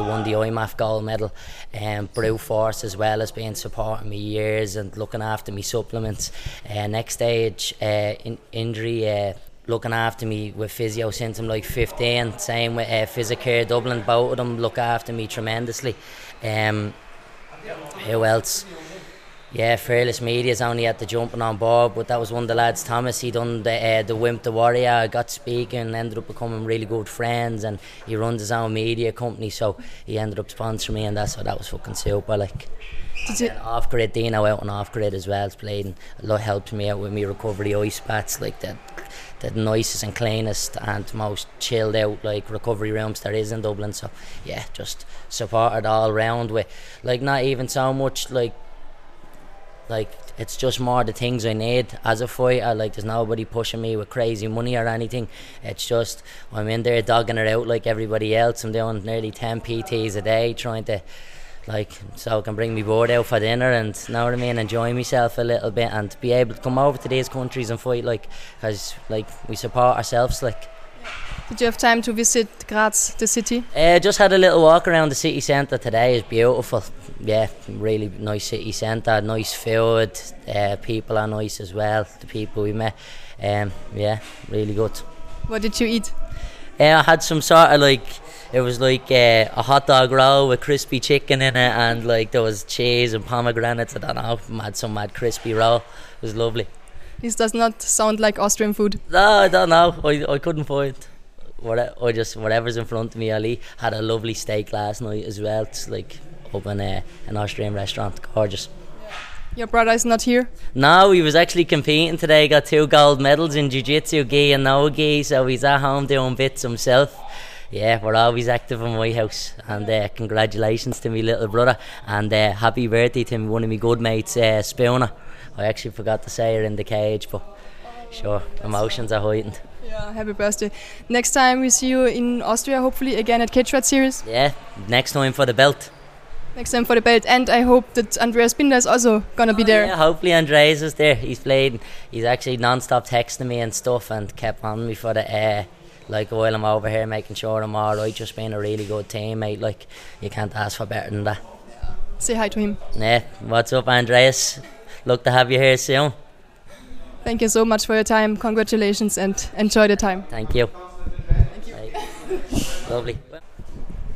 won the IMAF gold medal, and Brew Force as well has been supporting me years and looking after me supplements. Next Stage injury. Looking after me with physio since I'm like 15. Same with Physicare Dublin, both of them look after me tremendously. Who else? Yeah, Fearless Media's only at the jumping on board, but that was one of the lads, Thomas. He done the Wimp the Warrior, got speaking, ended up becoming really good friends, and he runs his own media company, so he ended up sponsoring me, and that was fucking super. Like, Off Grid, Dino out on Off Grid as well, played and helped me out with me recovery ice bats, like that. the nicest and cleanest and most chilled out like recovery rooms there is in Dublin. So yeah, just supported all round with like not even so much like it's just more the things I need as a fighter. Like there's nobody pushing me with crazy money or anything. It's just I'm in there dogging it out like everybody else. I'm doing nearly 10 PTs a day trying to like so I can bring me board out for dinner and know what I mean, enjoy myself a little bit and be able to come over to these countries and fight like because like we support ourselves like. Did you have time to visit Graz, the city? Just had a little walk around the city centre today. It's beautiful. Yeah, really nice city centre, nice food. People are nice as well, the people we met. Yeah, really good. What did you eat? I had some sort of like, it was like a hot dog roll with crispy chicken in it and like there was cheese and pomegranates. I don't know, mad, some mad crispy roll. It was lovely. This does not sound like Austrian food. No, I don't know. I couldn't find what I just whatever's in front of me. Ali had a lovely steak last night as well. It's like up in an Austrian restaurant. Gorgeous. Your brother is not here? No, he was actually competing today. Got 2 gold medals in jiu-jitsu, gi and no gi. So he's at home doing bits himself. Yeah, we're always active in my house. And congratulations to my little brother. And happy birthday to one of my good mates, Spooner. I actually forgot to say her in the cage, but sure, emotions are heightened. Yeah, happy birthday. Next time we see you in Austria, hopefully again at Cage Fight Series. Yeah, next time for the belt. Next time for the belt, and I hope that Andreas Binder is also gonna be there. Yeah, hopefully Andreas is there. He's played. He's actually non-stop texting me and stuff, and kept on me for the like while I'm over here, making sure I'm all right. Just being a really good teammate. Like you can't ask for better than that. Yeah. Say hi to him. Yeah, what's up, Andreas? Look to have you here soon. Thank you so much for your time. Congratulations and enjoy the time. Thank you. Thank you. Lovely.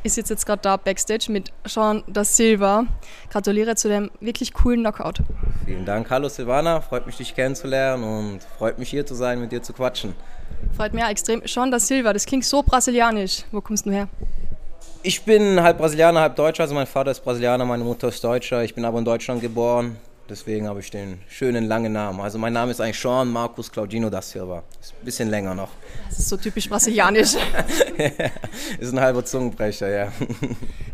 Ich sitze jetzt gerade da Backstage mit Sean da Silva. Gratuliere zu dem wirklich coolen Knockout. Vielen Dank. Hallo Silvana, freut mich, dich kennenzulernen und freut mich, hier zu sein, mit dir zu quatschen. Freut mich extrem. Sean da Silva, das klingt so brasilianisch. Wo kommst du her? Ich bin halb Brasilianer, halb Deutscher. Also mein Vater ist Brasilianer, meine Mutter ist Deutscher. Ich bin aber in Deutschland geboren. Deswegen habe ich den schönen langen Namen. Also mein Name ist eigentlich Sean Markus Claudino da Silva. Ist ein bisschen länger noch. Das ist so typisch brasilianisch. Ist ein halber Zungenbrecher, ja.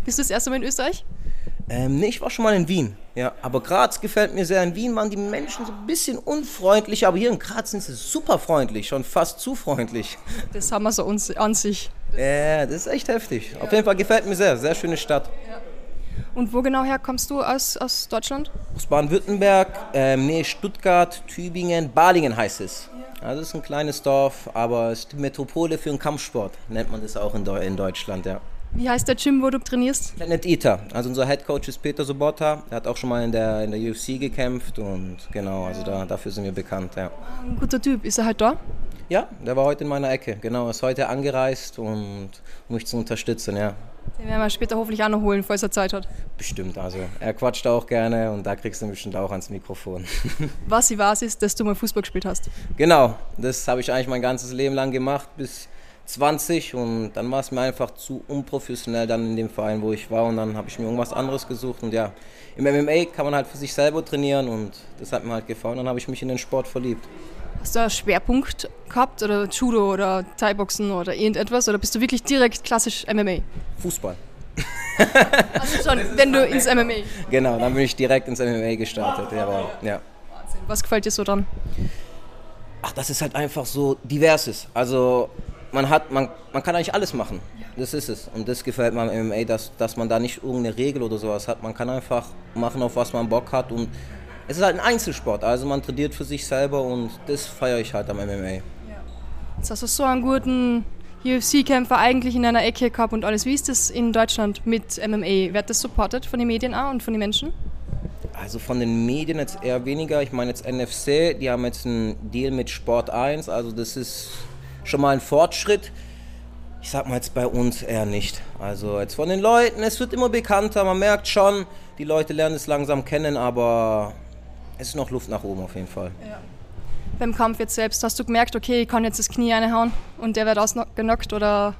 Bist du das erste Mal in Österreich? Nee, ich war schon mal in Wien. Ja, aber Graz gefällt mir sehr. In Wien waren die Menschen so ein bisschen unfreundlich, aber hier in Graz sind sie super freundlich, schon fast zu freundlich. Das haben wir so an sich. Ja, das ist echt heftig. Ja. Auf jeden Fall gefällt mir sehr. Sehr schöne Stadt. Ja. Und wo genau her kommst du aus Deutschland? Aus Baden-Württemberg, Nähe Stuttgart, Tübingen, Balingen heißt es. Also es ist ein kleines Dorf, aber es ist die Metropole für den Kampfsport, nennt man das auch in Deutschland, ja. Wie heißt der Gym, wo du trainierst? Planet ETA. Also unser Headcoach ist Peter Sobotta. Er hat auch schon mal in der UFC gekämpft und genau, also dafür sind wir bekannt, ja. Ein guter Typ. Ist er halt da? Ja, der war heute in meiner Ecke, genau. Ist heute angereist, und, um mich zu unterstützen, ja. Den werden wir später hoffentlich auch noch holen, falls er Zeit hat. Bestimmt, also er quatscht auch gerne und da kriegst du bestimmt auch ans Mikrofon. Was sie was ist, dass du mal Fußball gespielt hast? Genau, das habe ich eigentlich mein ganzes Leben lang gemacht, bis 20, und dann war es mir einfach zu unprofessionell dann in dem Verein, wo ich war, und dann habe ich mir irgendwas anderes gesucht, und ja, im MMA kann man halt für sich selber trainieren und das hat mir halt gefallen, und dann habe ich mich in den Sport verliebt. Hast du einen Schwerpunkt gehabt oder Judo oder Thai-Boxen oder irgendetwas, oder bist du wirklich direkt klassisch MMA? Fußball. Also schon, wenn du ins MMA... Genau, dann bin ich direkt ins MMA gestartet. Ja, wow. Ja. Wahnsinn. Was gefällt dir so dran? Ach, das ist halt einfach so Diverses. Also man kann eigentlich alles machen. Das ist es. Und das gefällt mir am MMA, dass man da nicht irgendeine Regel oder sowas hat. Man kann einfach machen, auf was man Bock hat, und es ist halt ein Einzelsport, also man trainiert für sich selber, und das feiere ich halt am MMA. Ja. Jetzt hast du so einen guten UFC-Kämpfer eigentlich in einer Ecke gehabt und alles. Wie ist das in Deutschland mit MMA? Wird das supported von den Medien auch und von den Menschen? Also von den Medien jetzt eher weniger. Ich meine jetzt NFC, die haben jetzt einen Deal mit Sport 1, also das ist schon mal ein Fortschritt. Ich sag mal jetzt bei uns eher nicht. Also jetzt von den Leuten, es wird immer bekannter, man merkt schon, die Leute lernen es langsam kennen, aber... Es ist noch Luft nach oben auf jeden Fall. Ja. Beim Kampf jetzt selbst, hast du gemerkt, okay, ich kann jetzt das Knie reinhauen und der wird ausgenockt, oder?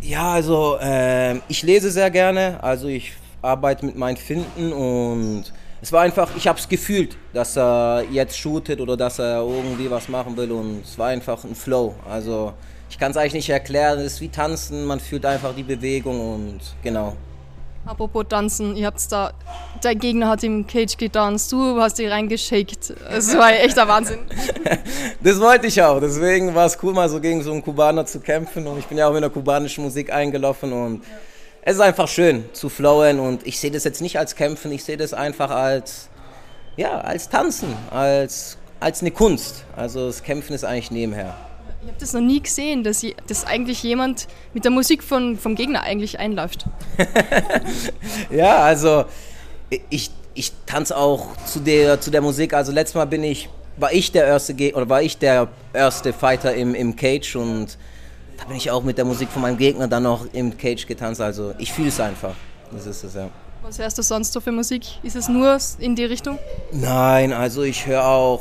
Ja, also ich lese sehr gerne, also ich arbeite mit meinen Finden, und Es war einfach, ich habe es gefühlt, dass er jetzt shootet oder dass er irgendwie was machen will, und es war einfach ein Flow. Also ich kann es eigentlich nicht erklären, es ist wie Tanzen, man fühlt einfach die Bewegung und genau. Apropos Tanzen, ihr habt's da, der Gegner hat im Cage getanzt, du hast ihn reingeschickt. Es war echter Wahnsinn. Das wollte ich auch, deswegen war es cool, mal so gegen so einen Kubaner zu kämpfen, und ich bin ja auch mit der kubanischen Musik eingelaufen und ja. Es ist einfach schön zu flowen, und ich sehe das jetzt nicht als Kämpfen, ich sehe das einfach als, ja, als Tanzen, als eine Kunst. Also das Kämpfen ist eigentlich nebenher. Ich habe das noch nie gesehen, dass eigentlich jemand mit der Musik vom Gegner eigentlich einläuft. Ja, also ich tanze auch zu der Musik. Also letztes Mal war ich der erste Fighter im Cage, und da bin ich auch mit der Musik von meinem Gegner dann noch im Cage getanzt. Also ich fühle es einfach. Das ist es, ja. Was hörst du sonst so für Musik? Ist es nur in die Richtung? Nein, also ich höre auch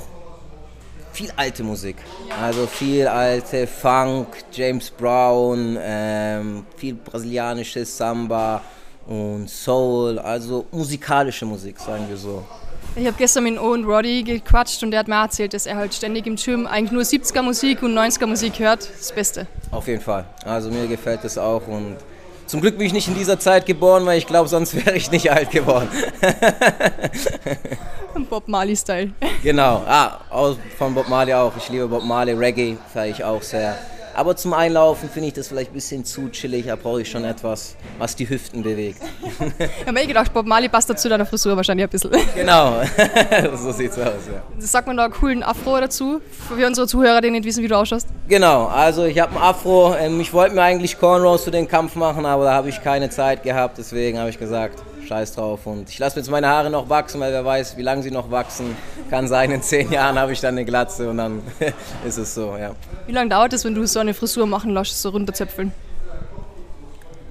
viel alte Musik, also viel alte Funk, James Brown, viel brasilianisches Samba und Soul, also musikalische Musik, sagen wir so. Ich habe gestern mit Owen Roddy gequatscht und der hat mir erzählt, dass er halt ständig im Gym eigentlich nur 70er Musik und 90er Musik hört, das Beste. Auf jeden Fall, also mir gefällt das auch, und zum Glück bin ich nicht in dieser Zeit geboren, weil ich glaube, sonst wäre ich nicht alt geworden. Bob Marley-Style. Genau, von Bob Marley auch. Ich liebe Bob Marley, Reggae feiere ich auch sehr. Aber zum Einlaufen finde ich das vielleicht ein bisschen zu chillig, da brauche ich schon etwas, was die Hüften bewegt. Ich habe mir gedacht, Bob Marley passt dazu deiner Frisur wahrscheinlich ein bisschen. Genau, so sieht's aus, ja. Sagt man da einen coolen Afro dazu, für unsere Zuhörer, die nicht wissen, wie du ausschaust? Genau, also ich habe einen Afro, ich wollte mir eigentlich Cornrows zu den Kampf machen, aber da habe ich keine Zeit gehabt, deswegen habe ich gesagt, scheiß drauf, und ich lasse jetzt meine Haare noch wachsen, weil wer weiß, wie lange sie noch wachsen. Kann sein, in 10 Jahren habe ich dann eine Glatze und dann ist es so, ja. Wie lange dauert es, wenn du so eine Frisur machen lässt, so runterzöpfeln?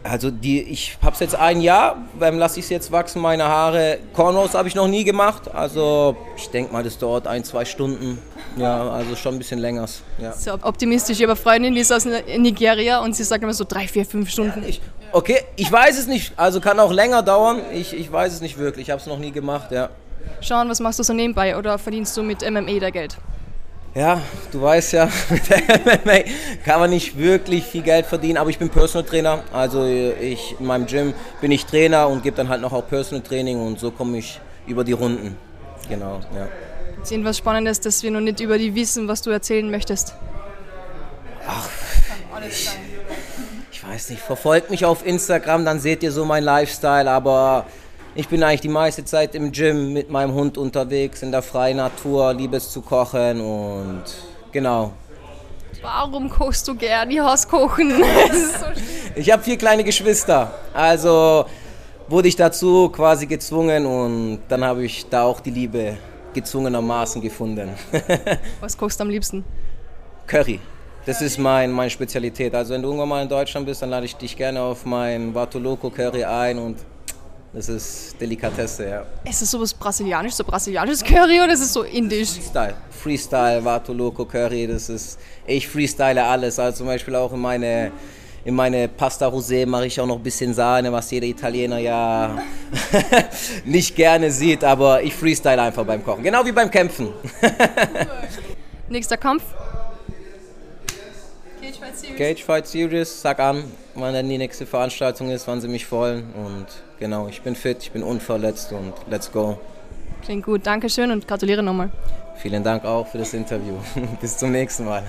Also ich habe es jetzt 1 Jahr, lasse ich es jetzt wachsen, meine Haare. Cornrows habe ich noch nie gemacht, also ich denke mal, das dauert 1-2 Stunden. Ja, also schon ein bisschen länger. Ja. So optimistisch. Ich habe eine Freundin, die ist aus Nigeria, und sie sagt immer so 3-5 Stunden. Ja, okay, ich weiß es nicht. Also kann auch länger dauern. Ich weiß es nicht wirklich. Ich habe es noch nie gemacht, ja. Sean, was machst du so nebenbei? Oder verdienst du mit MMA da Geld? Ja, du weißt ja, mit MMA kann man nicht wirklich viel Geld verdienen. Aber ich bin Personal Trainer. Also in meinem Gym bin ich Trainer und gebe dann halt noch auch Personal Training. Und so komme ich über die Runden. Genau, ja. Ist irgendwas Spannendes, das wir noch nicht über die wissen, was du erzählen möchtest? Ach, ich weiß nicht. Verfolgt mich auf Instagram, dann seht ihr so meinen Lifestyle. Aber ich bin eigentlich die meiste Zeit im Gym mit meinem Hund unterwegs, in der freien Natur, liebe es zu kochen und genau. Warum kochst du gern? Ich hasse Kochen. Ich habe 4 kleine Geschwister, also wurde ich dazu quasi gezwungen, und dann habe ich da auch die Liebe gezwungenermaßen gefunden. Was kochst du am liebsten? Curry. Das ist meine Spezialität. Also wenn du irgendwann mal in Deutschland bist, dann lade ich dich gerne auf mein Bartoloko Curry ein, und das ist Delikatesse, ja. Ist das sowas brasilianisch, so brasilianisches Curry, oder ist es so indisch? Freestyle, Bartoloko Curry, das ist, ich freestyle alles. Also zum Beispiel auch in meine Pasta Rosé mache ich auch noch ein bisschen Sahne, was jeder Italiener ja nicht gerne sieht, aber ich freestyle einfach beim Kochen. Genau wie beim Kämpfen. Nächster Kampf? Cage Fight Series, sag an, wann dann die nächste Veranstaltung ist, wann sie mich wollen. Und genau, ich bin fit, ich bin unverletzt und let's go. Klingt gut, danke schön und gratuliere nochmal. Vielen Dank auch für das Interview. Bis zum nächsten Mal.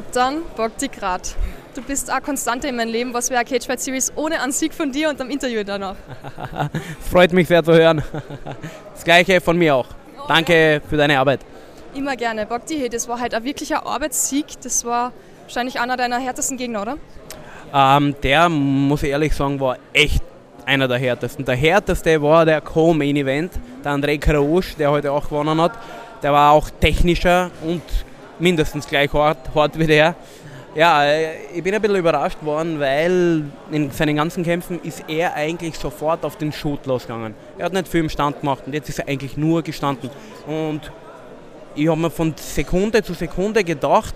Bogdan Bogtigrad. Du bist eine Konstante in meinem Leben. Was wäre eine Cage Fight Series ohne einen Sieg von dir und am Interview danach? Freut mich sehr zu hören. Das Gleiche von mir auch. Danke für deine Arbeit. Immer gerne. Bogdi, das war halt ein wirklicher Arbeitssieg. Das war wahrscheinlich einer deiner härtesten Gegner, oder? Der, muss ich ehrlich sagen, war echt einer der härtesten. Der härteste war der Co-Main-Event, der André Carouche, der heute auch gewonnen hat. Der war auch technischer und mindestens gleich hart wie der. Ja, ich bin ein bisschen überrascht worden, weil in seinen ganzen Kämpfen ist er eigentlich sofort auf den Shoot losgegangen. Er hat nicht viel im Stand gemacht und jetzt ist er eigentlich nur gestanden. Und ich habe mir von Sekunde zu Sekunde gedacht,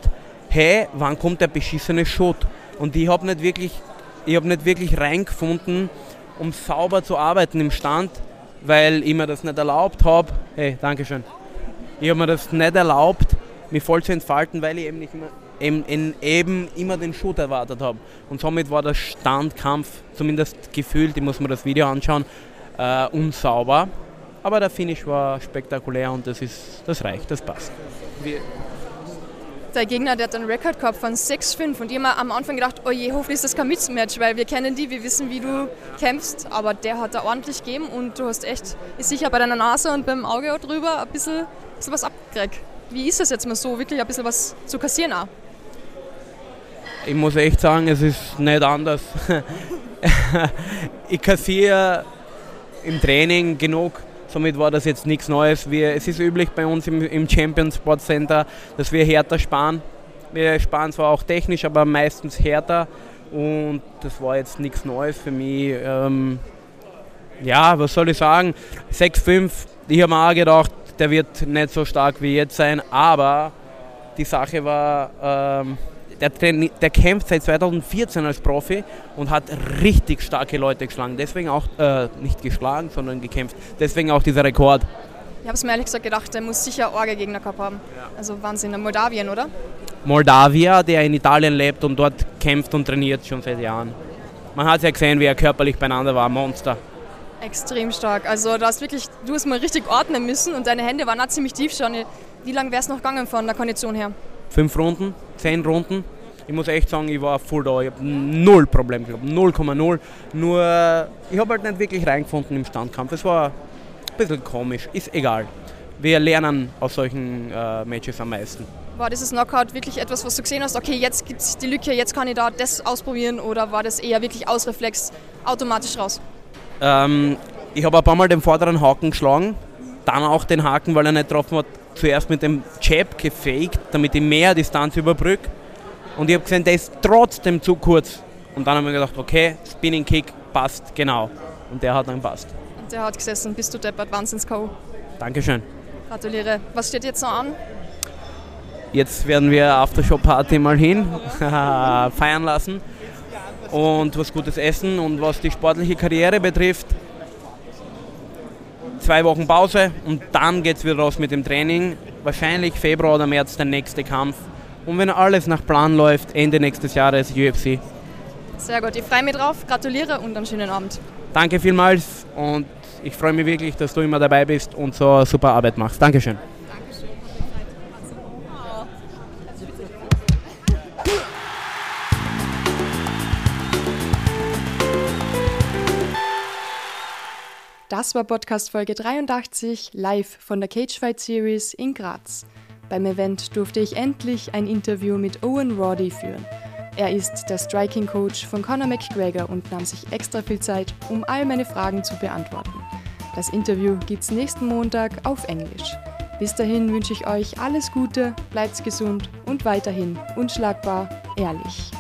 hey, wann kommt der beschissene Shoot? Und ich habe nicht wirklich reingefunden, um sauber zu arbeiten im Stand, weil ich mir das nicht erlaubt habe. Hey, Dankeschön. Ich habe mir das nicht erlaubt, mich voll zu entfalten, weil ich eben immer den Shoot erwartet habe. Und somit war der Standkampf, zumindest gefühlt, ich muss mir das Video anschauen, unsauber. Aber der Finish war spektakulär und das reicht, das passt. Der Gegner, der hat einen Rekord gehabt von 6-5 und ich habe mir am Anfang gedacht, oje, hoffentlich ist das kein Mix-Match, weil wir kennen die, wir wissen, wie du kämpfst, aber der hat da ordentlich gegeben und du hast echt, ist sicher bei deiner Nase und beim Auge drüber ein bisschen was abgekriegt. Wie ist das jetzt mal so, wirklich ein bisschen was zu kassieren auch? Ich muss echt sagen, es ist nicht anders. Ich kassiere im Training genug, somit war das jetzt nichts Neues. Es ist üblich bei uns im Champions Sport Center, dass wir härter sparen. Wir sparen zwar auch technisch, aber meistens härter und das war jetzt nichts Neues für mich. Ja, was soll ich sagen, 6-5, ich habe mir auch gedacht, der wird nicht so stark wie jetzt sein, aber die Sache war, der kämpft seit 2014 als Profi und hat richtig starke Leute geschlagen. Deswegen auch, nicht geschlagen, sondern gekämpft. Deswegen auch dieser Rekord. Ich habe es mir ehrlich gesagt gedacht, der muss sicher arge Gegner gehabt haben. Ja. Also Wahnsinn, in Moldawien, oder? Moldawien, der in Italien lebt und dort kämpft und trainiert schon seit Jahren. Man hat ja gesehen, wie er körperlich beieinander war, Monster. Extrem stark. Also du hast mal richtig ordnen müssen und deine Hände waren auch ziemlich tief schon. Wie lange wäre es noch gegangen von der Kondition her? 5 Runden, 10 Runden. Ich muss echt sagen, ich war voll da. Ich habe null Probleme gehabt, 0,0. Nur, ich habe halt nicht wirklich reingefunden im Standkampf. Es war ein bisschen komisch, ist egal. Wir lernen aus solchen Matches am meisten. War dieses Knockout wirklich etwas, was du gesehen hast? Okay, jetzt gibt es die Lücke, jetzt kann ich da das ausprobieren. Oder war das eher wirklich aus Reflex automatisch raus? Ich habe ein paar Mal den vorderen Haken geschlagen, dann auch den Haken, weil er nicht getroffen hat, zuerst mit dem Jab gefaked, damit ich mehr Distanz überbrücke. Und ich habe gesehen, der ist trotzdem zu kurz. Und dann habe ich mir gedacht, okay, Spinning Kick passt, genau. Und der hat dann passt. Und der hat gesessen, bist du deppert, wahnsinns K.O. Dankeschön. Gratuliere. Was steht jetzt noch an? Jetzt werden wir Aftershow-Party mal hin, feiern lassen. Und was Gutes essen und was die sportliche Karriere betrifft, 2 Wochen Pause und dann geht es wieder raus mit dem Training. Wahrscheinlich Februar oder März der nächste Kampf. Und wenn alles nach Plan läuft, Ende nächstes Jahres UFC. Sehr gut, ich freue mich drauf, gratuliere und einen schönen Abend. Danke vielmals und ich freue mich wirklich, dass du immer dabei bist und so eine super Arbeit machst. Dankeschön. Das war Podcast Folge 83, live von der Cage Fight Series in Graz. Beim Event durfte ich endlich ein Interview mit Owen Roddy führen. Er ist der Striking Coach von Conor McGregor und nahm sich extra viel Zeit, um all meine Fragen zu beantworten. Das Interview gibt's nächsten Montag auf Englisch. Bis dahin wünsche ich euch alles Gute, bleibt gesund und weiterhin unschlagbar ehrlich.